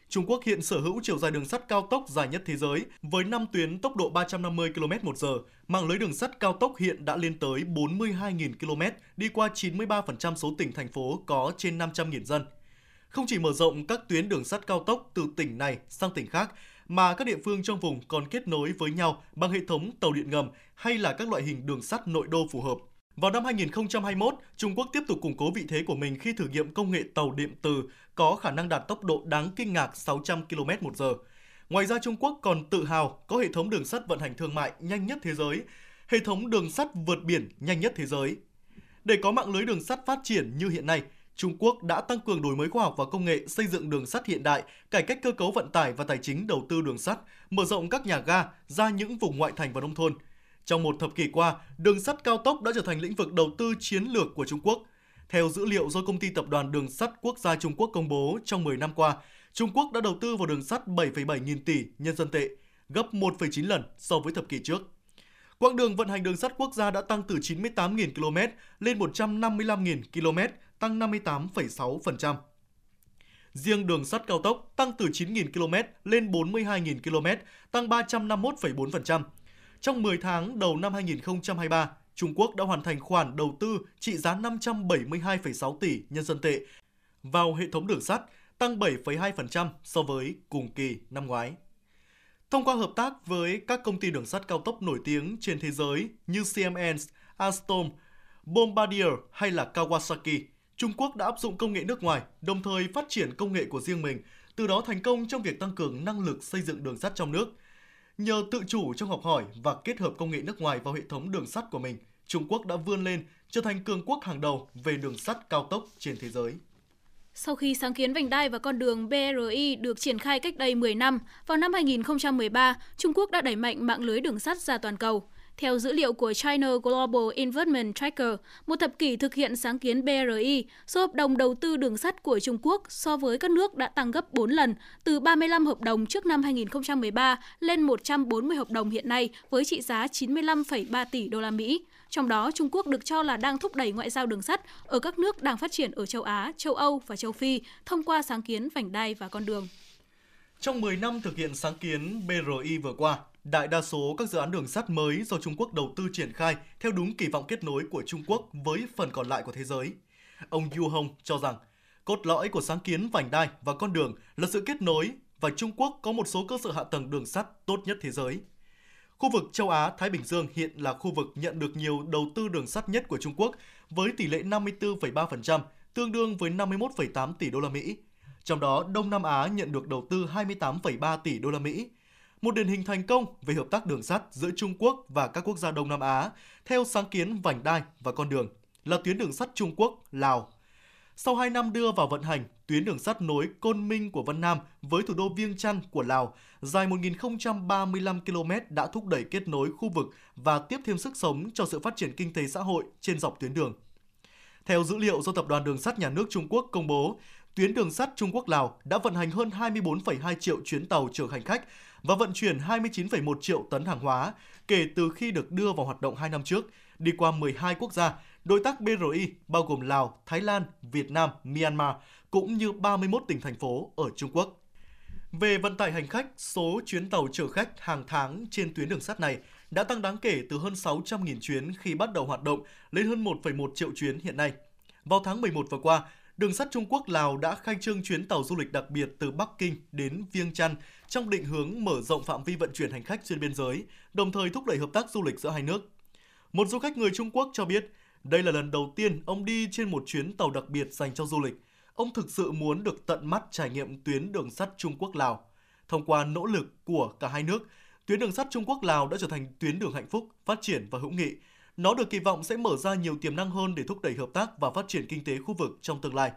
Trung Quốc hiện sở hữu chiều dài đường sắt cao tốc dài nhất thế giới với 5 tuyến tốc độ 350 km/h. Mạng lưới đường sắt cao tốc hiện đã lên tới 42.000 km, đi qua 93% số tỉnh thành phố có trên 500.000 dân. Không chỉ mở rộng các tuyến đường sắt cao tốc từ tỉnh này sang tỉnh khác, mà các địa phương trong vùng còn kết nối với nhau bằng hệ thống tàu điện ngầm hay là các loại hình đường sắt nội đô phù hợp. Vào năm 2021, Trung Quốc tiếp tục củng cố vị thế của mình khi thử nghiệm công nghệ tàu điện từ có khả năng đạt tốc độ đáng kinh ngạc 600 km/h. Ngoài ra, Trung Quốc còn tự hào có hệ thống đường sắt vận hành thương mại nhanh nhất thế giới, hệ thống đường sắt vượt biển nhanh nhất thế giới. Để có mạng lưới đường sắt phát triển như hiện nay, Trung Quốc đã tăng cường đổi mới khoa học và công nghệ, xây dựng đường sắt hiện đại, cải cách cơ cấu vận tải và tài chính đầu tư đường sắt, mở rộng các nhà ga ra những vùng ngoại thành và nông thôn. Trong một thập kỷ qua, đường sắt cao tốc đã trở thành lĩnh vực đầu tư chiến lược của Trung Quốc. Theo dữ liệu do Công ty Tập đoàn Đường sắt Quốc gia Trung Quốc công bố, trong 10 năm qua, Trung Quốc đã đầu tư vào đường sắt 7,7 nghìn tỷ nhân dân tệ, gấp 1,9 lần so với thập kỷ trước. Quãng đường vận hành đường sắt quốc gia đã tăng từ 98.000 km lên 155.000 km, tăng 58,6%. Riêng đường sắt cao tốc tăng từ 9.000 km lên 42.000 km, tăng 351,4%. Trong 10 tháng đầu năm 2023, Trung Quốc đã hoàn thành khoản đầu tư trị giá 572,6 tỷ nhân dân tệ vào hệ thống đường sắt, tăng 7,2% so với cùng kỳ năm ngoái. Thông qua hợp tác với các công ty đường sắt cao tốc nổi tiếng trên thế giới như Siemens, Alstom, Bombardier hay là Kawasaki, Trung Quốc đã áp dụng công nghệ nước ngoài, đồng thời phát triển công nghệ của riêng mình, từ đó thành công trong việc tăng cường năng lực xây dựng đường sắt trong nước. Nhờ tự chủ trong học hỏi và kết hợp công nghệ nước ngoài vào hệ thống đường sắt của mình, Trung Quốc đã vươn lên trở thành cường quốc hàng đầu về đường sắt cao tốc trên thế giới. Sau khi sáng kiến vành đai và con đường BRI được triển khai cách đây 10 năm, vào năm 2013, Trung Quốc đã đẩy mạnh mạng lưới đường sắt ra toàn cầu. Theo dữ liệu của China Global Investment Tracker, một thập kỷ thực hiện sáng kiến BRI, số hợp đồng đầu tư đường sắt của Trung Quốc so với các nước đã tăng gấp 4 lần, từ 35 hợp đồng trước năm 2013 lên 140 hợp đồng hiện nay với trị giá 95,3 tỷ đô la Mỹ. Trong đó, Trung Quốc được cho là đang thúc đẩy ngoại giao đường sắt ở các nước đang phát triển ở châu Á, châu Âu và châu Phi thông qua sáng kiến vành đai và con đường. Trong 10 năm thực hiện sáng kiến BRI vừa qua, đại đa số các dự án đường sắt mới do Trung Quốc đầu tư triển khai theo đúng kỳ vọng kết nối của Trung Quốc với phần còn lại của thế giới. Ông Yu Hong cho rằng, cốt lõi của sáng kiến vành đai và con đường là sự kết nối và Trung Quốc có một số cơ sở hạ tầng đường sắt tốt nhất thế giới. Khu vực châu Á-Thái Bình Dương hiện là khu vực nhận được nhiều đầu tư đường sắt nhất của Trung Quốc với tỷ lệ 54,3%, tương đương với 51,8 tỷ đô la Mỹ. Trong đó, Đông Nam Á nhận được đầu tư 28,3 tỷ đô la Mỹ. Một điển hình thành công về hợp tác đường sắt giữa Trung Quốc và các quốc gia Đông Nam Á theo sáng kiến vành đai và con đường là tuyến đường sắt Trung Quốc-Lào. Sau 2 năm đưa vào vận hành, tuyến đường sắt nối Côn Minh của Vân Nam với thủ đô Viêng Chăn của Lào dài 1.035 km đã thúc đẩy kết nối khu vực và tiếp thêm sức sống cho sự phát triển kinh tế xã hội trên dọc tuyến đường. Theo dữ liệu do Tập đoàn Đường sắt Nhà nước Trung Quốc công bố, tuyến đường sắt Trung Quốc-Lào đã vận hành hơn 24,2 triệu chuyến tàu chở hành khách và vận chuyển 29,1 triệu tấn hàng hóa kể từ khi được đưa vào hoạt động 2 năm trước, đi qua 12 quốc gia, đối tác BRI bao gồm Lào, Thái Lan, Việt Nam, Myanmar, cũng như 31 tỉnh thành phố ở Trung Quốc. Về vận tải hành khách, số chuyến tàu chở khách hàng tháng trên tuyến đường sắt này đã tăng đáng kể từ hơn 600.000 chuyến khi bắt đầu hoạt động lên hơn 1,1 triệu chuyến hiện nay. Vào tháng 11 vừa qua, đường sắt Trung Quốc-Lào đã khai trương chuyến tàu du lịch đặc biệt từ Bắc Kinh đến Viêng Chăn trong định hướng mở rộng phạm vi vận chuyển hành khách xuyên biên giới, đồng thời thúc đẩy hợp tác du lịch giữa hai nước. Một du khách người Trung Quốc cho biết, đây là lần đầu tiên ông đi trên một chuyến tàu đặc biệt dành cho du lịch. Ông thực sự muốn được tận mắt trải nghiệm tuyến đường sắt Trung Quốc-Lào. Thông qua nỗ lực của cả hai nước, tuyến đường sắt Trung Quốc-Lào đã trở thành tuyến đường hạnh phúc, phát triển và hữu nghị. Nó được kỳ vọng sẽ mở ra nhiều tiềm năng hơn để thúc đẩy hợp tác và phát triển kinh tế khu vực trong tương lai.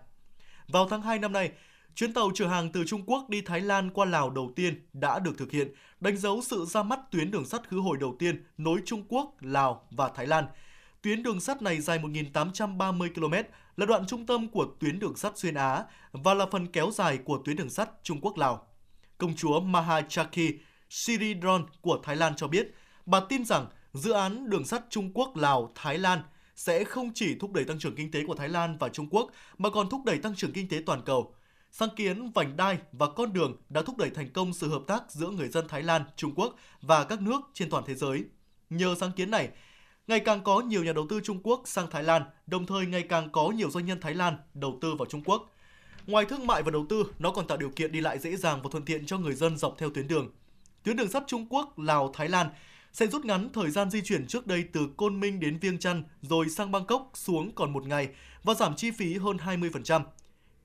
Vào tháng 2 năm nay, chuyến tàu chở hàng từ Trung Quốc đi Thái Lan qua Lào đầu tiên đã được thực hiện, đánh dấu sự ra mắt tuyến đường sắt khứ hồi đầu tiên nối Trung Quốc, Lào và Thái Lan. Tuyến đường sắt này dài 1.830 km, là đoạn trung tâm của tuyến đường sắt xuyên Á và là phần kéo dài của tuyến đường sắt Trung Quốc-Lào. Công chúa Mahachaki Siridron của Thái Lan cho biết, bà tin rằng dự án đường sắt Trung Quốc-Lào-Thái Lan sẽ không chỉ thúc đẩy tăng trưởng kinh tế của Thái Lan và Trung Quốc mà còn thúc đẩy tăng trưởng kinh tế toàn cầu. Sáng kiến vành đai và con đường đã thúc đẩy thành công sự hợp tác giữa người dân Thái Lan, Trung Quốc và các nước trên toàn thế giới. Nhờ sáng kiến này, ngày càng có nhiều nhà đầu tư Trung Quốc sang Thái Lan, đồng thời ngày càng có nhiều doanh nhân Thái Lan đầu tư vào Trung Quốc. Ngoài thương mại và đầu tư, nó còn tạo điều kiện đi lại dễ dàng và thuận tiện cho người dân dọc theo tuyến đường. Tuyến đường sắt Trung Quốc, Lào, Thái Lan sẽ rút ngắn thời gian di chuyển trước đây từ Côn Minh đến Viêng Chăn rồi sang Bangkok xuống còn một ngày và giảm chi phí hơn 20%.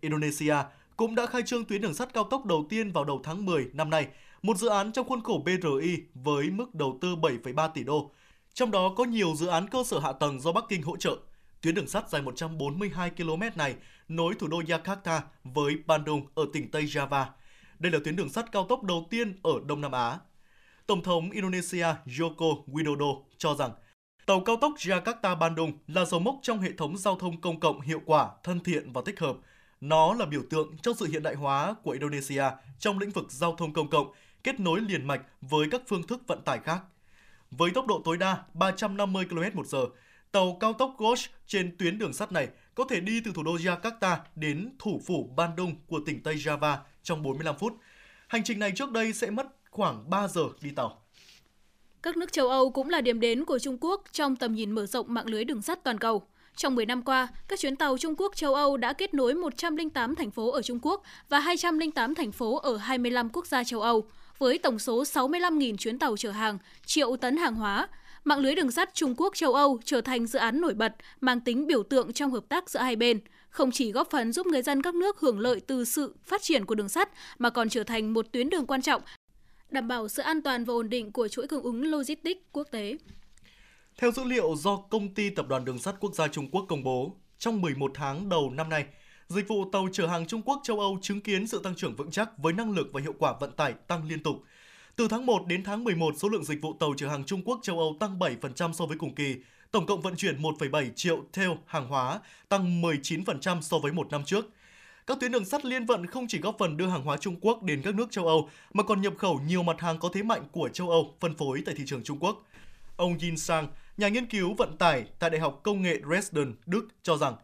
Indonesia cũng đã khai trương tuyến đường sắt cao tốc đầu tiên vào đầu tháng 10 năm nay, một dự án trong khuôn khổ BRI với mức đầu tư 7,3 tỷ đô. Trong đó có nhiều dự án cơ sở hạ tầng do Bắc Kinh hỗ trợ. Tuyến đường sắt dài 142 km này nối thủ đô Jakarta với Bandung ở tỉnh Tây Java. Đây là tuyến đường sắt cao tốc đầu tiên ở Đông Nam Á. Tổng thống Indonesia Joko Widodo cho rằng tàu cao tốc Jakarta-Bandung là dấu mốc trong hệ thống giao thông công cộng hiệu quả, thân thiện và tích hợp. Nó là biểu tượng cho sự hiện đại hóa của Indonesia trong lĩnh vực giao thông công cộng, kết nối liền mạch với các phương thức vận tải khác. Với tốc độ tối đa 350 km/h, tàu cao tốc GOS trên tuyến đường sắt này có thể đi từ thủ đô Jakarta đến thủ phủ Bandung của tỉnh Tây Java trong 45 phút. Hành trình này trước đây sẽ mất khoảng 3 giờ đi tàu. Các nước châu Âu cũng là điểm đến của Trung Quốc trong tầm nhìn mở rộng mạng lưới đường sắt toàn cầu. Trong 10 năm qua, các chuyến tàu Trung Quốc-Châu Âu đã kết nối 108 thành phố ở Trung Quốc và 208 thành phố ở 25 quốc gia châu Âu. Với tổng số 65.000 chuyến tàu chở hàng, triệu tấn hàng hóa, mạng lưới đường sắt Trung Quốc-Châu Âu trở thành dự án nổi bật, mang tính biểu tượng trong hợp tác giữa hai bên. Không chỉ góp phần giúp người dân các nước hưởng lợi từ sự phát triển của đường sắt, mà còn trở thành một tuyến đường quan trọng, đảm bảo sự an toàn và ổn định của chuỗi cung ứng logistics quốc tế. Theo dữ liệu do Công ty Tập đoàn Đường sắt Quốc gia Trung Quốc công bố, trong 11 tháng đầu năm nay, dịch vụ tàu chở hàng Trung Quốc châu Âu chứng kiến sự tăng trưởng vững chắc với năng lực và hiệu quả vận tải tăng liên tục. Từ tháng 1 đến tháng 11, số lượng dịch vụ tàu chở hàng Trung Quốc châu Âu tăng 7% so với cùng kỳ, tổng cộng vận chuyển 1,7 triệu thêu hàng hóa, tăng 19% so với một năm trước. Các tuyến đường sắt liên vận không chỉ góp phần đưa hàng hóa Trung Quốc đến các nước châu Âu, mà còn nhập khẩu nhiều mặt hàng có thế mạnh của châu Âu phân phối tại thị trường Trung Quốc. Ông Yin Sang, Nhà nghiên cứu vận tải tại Đại học Công nghệ Dresden, Đức cho rằng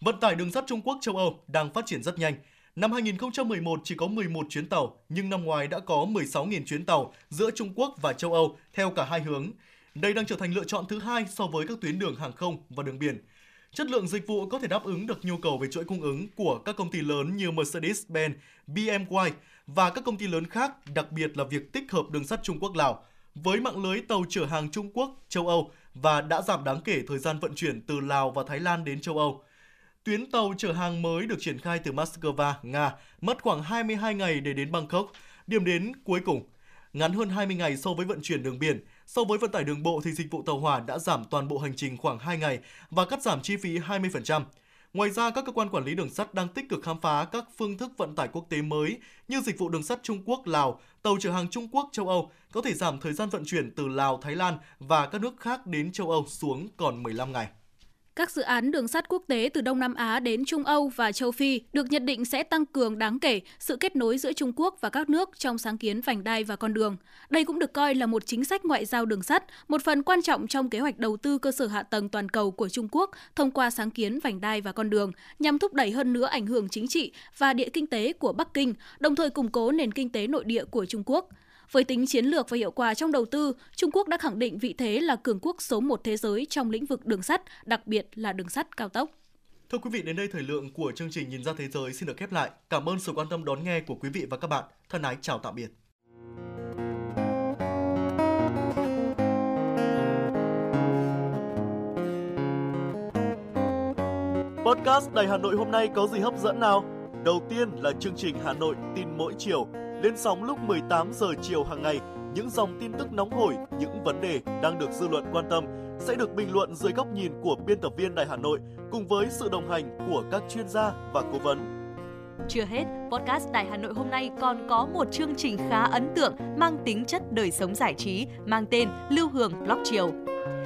vận tải đường sắt Trung Quốc châu Âu đang phát triển rất nhanh. Năm 2011 chỉ có 11 chuyến tàu, nhưng năm ngoái đã có 16.000 chuyến tàu giữa Trung Quốc và châu Âu theo cả hai hướng. Đây đang trở thành lựa chọn thứ hai so với các tuyến đường hàng không và đường biển. Chất lượng dịch vụ có thể đáp ứng được nhu cầu về chuỗi cung ứng của các công ty lớn như Mercedes-Benz, BMW và các công ty lớn khác, đặc biệt là việc tích hợp đường sắt Trung Quốc-Lào với mạng lưới tàu chở hàng Trung Quốc, châu Âu và đã giảm đáng kể thời gian vận chuyển từ Lào và Thái Lan đến châu Âu. Tuyến tàu chở hàng mới được triển khai từ Moscow, Nga, mất khoảng 22 ngày để đến Bangkok, điểm đến cuối cùng. Ngắn hơn 20 ngày so với vận chuyển đường biển. So với vận tải đường bộ thì dịch vụ tàu hỏa đã giảm toàn bộ hành trình khoảng 2 ngày và cắt giảm chi phí 20%. Ngoài ra, các cơ quan quản lý đường sắt đang tích cực khám phá các phương thức vận tải quốc tế mới như dịch vụ đường sắt Trung Quốc-Lào, tàu chở hàng Trung Quốc châu Âu có thể giảm thời gian vận chuyển từ Lào, Thái Lan và các nước khác đến châu Âu xuống còn 15 ngày. Các dự án đường sắt quốc tế từ Đông Nam Á đến Trung Âu và Châu Phi được nhận định sẽ tăng cường đáng kể sự kết nối giữa Trung Quốc và các nước trong sáng kiến vành đai và con đường. Đây cũng được coi là một chính sách ngoại giao đường sắt, một phần quan trọng trong kế hoạch đầu tư cơ sở hạ tầng toàn cầu của Trung Quốc thông qua sáng kiến vành đai và con đường, nhằm thúc đẩy hơn nữa ảnh hưởng chính trị và địa kinh tế của Bắc Kinh, đồng thời củng cố nền kinh tế nội địa của Trung Quốc. Với tính chiến lược và hiệu quả trong đầu tư, Trung Quốc đã khẳng định vị thế là cường quốc số 1 thế giới trong lĩnh vực đường sắt, đặc biệt là đường sắt cao tốc. Thưa quý vị, đến đây thời lượng của chương trình Nhìn ra thế giới xin được khép lại. Cảm ơn sự quan tâm đón nghe của quý vị và các bạn. Thân ái chào tạm biệt. Podcast Đài Hà Nội hôm nay có gì hấp dẫn nào? Đầu tiên là chương trình Hà Nội tin mỗi chiều. Lên sóng lúc 18 giờ chiều hàng ngày, những dòng tin tức nóng hổi, những vấn đề đang được dư luận quan tâm sẽ được bình luận dưới góc nhìn của biên tập viên Đài Hà Nội cùng với sự đồng hành của các chuyên gia và cố vấn. Chưa hết, podcast Đài Hà Nội hôm nay còn có một chương trình khá ấn tượng mang tính chất đời sống giải trí mang tên Lưu Hương Blog Chiều.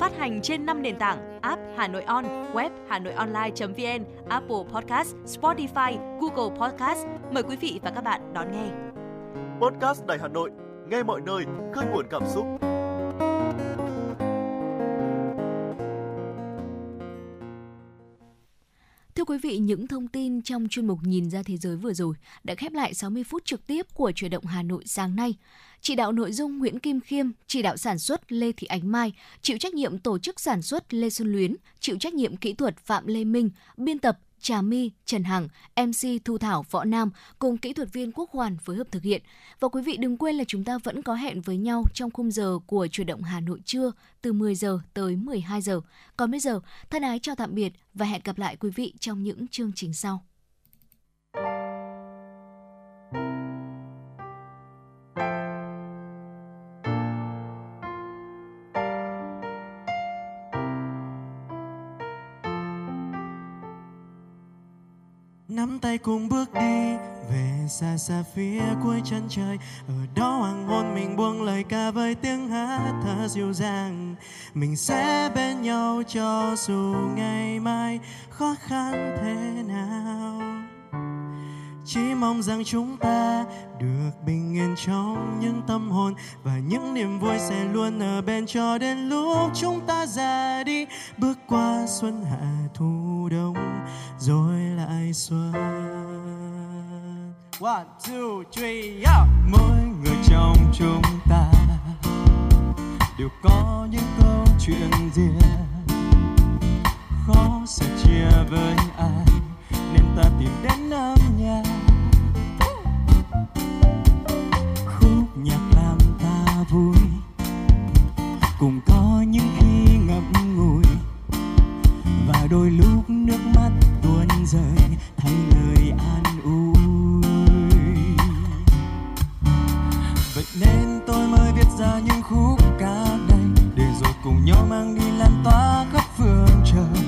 Phát hành trên 5 nền tảng: app Hà Nội On, web hanoionline.vn, Apple Podcast, Spotify, Google Podcast. Mời quý vị và các bạn đón nghe. Podcast Đài Hà Nội, nghe mọi nơi, khơi nguồn cảm xúc. Thưa quý vị, những thông tin trong chuyên mục Nhìn ra thế giới vừa rồi đã khép lại 60 phút trực tiếp của Chuyển động Hà Nội sáng nay. Chỉ đạo nội dung Nguyễn Kim Khiêm, chỉ đạo sản xuất Lê Thị Ánh Mai, chịu trách nhiệm tổ chức sản xuất Lê Xuân Luyến, chịu trách nhiệm kỹ thuật Phạm Lê Minh, biên tập Trà My, Trần Hằng, MC Thu Thảo, Võ Nam cùng kỹ thuật viên Quốc Hoàn phối hợp thực hiện. Và quý vị đừng quên là chúng ta vẫn có hẹn với nhau trong khung giờ của Chuyển động Hà Nội trưa từ 10 giờ tới 12 giờ. Còn bây giờ, thân ái chào tạm biệt và hẹn gặp lại quý vị trong những chương trình sau. Nắm tay cùng bước đi về xa xa phía cuối chân trời. Ở đó hoàng hôn mình buông lời ca với tiếng hát thở dịu dàng. Mình sẽ bên nhau cho dù ngày mai khó khăn thế nào. Chỉ mong rằng chúng ta được bình yên trong những tâm hồn, và những niềm vui sẽ luôn ở bên cho đến lúc chúng ta già đi. Bước qua xuân hạ thu đông rồi lại xuân. 1, 2, 3, yo! Mỗi người trong chúng ta đều có những câu chuyện riêng, khó sẻ chia với ai nên ta tìm đến âm nhạc. Khúc nhạc làm ta vui, cùng có những khi ngậm ngùi và đôi lúc nước mắt tuôn rơi thay lời an ủi. Vậy nên tôi mới viết ra những khúc ca đây, để rồi cùng nhau mang đi lan tỏa khắp phương trời.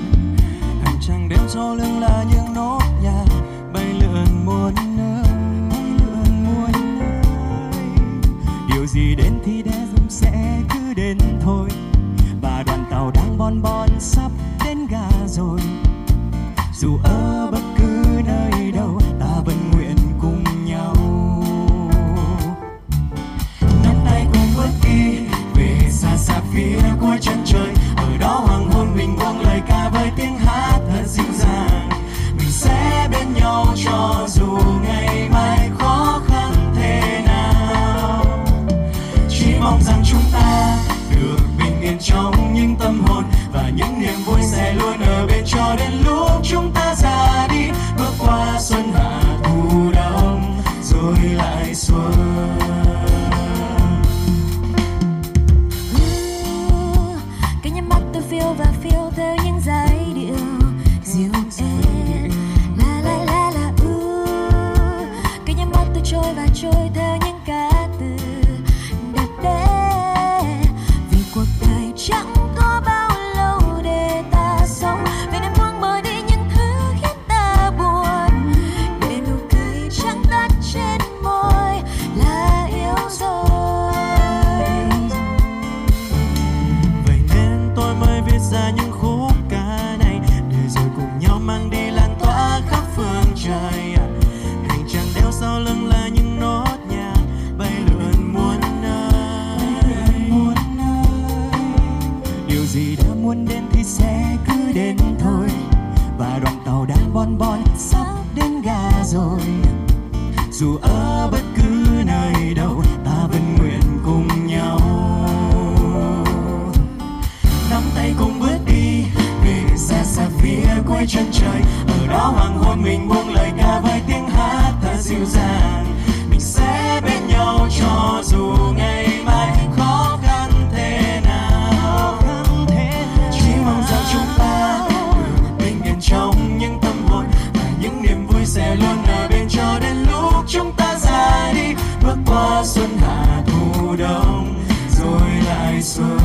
dù ở bất cứ nơi đâu ta vẫn nguyện cùng nhau nắm tay cùng bước đi vì xa xa phía cuối chân trời. Ở đó hoàng hôn mình buông lời ca với tiếng hát thật dịu dàng, mình sẽ bên nhau cho dù ngày mai khó khăn thế nào. Chỉ mong rằng chúng ta bình yên trong những tâm hồn và những niềm vui sẽ luôn ở bên cho đến lúc chúng ta ra đi, bước qua xuân hạ thu đông rồi lại xuân.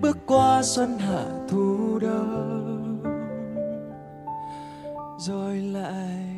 Bước qua xuân hạ thu đông rồi lại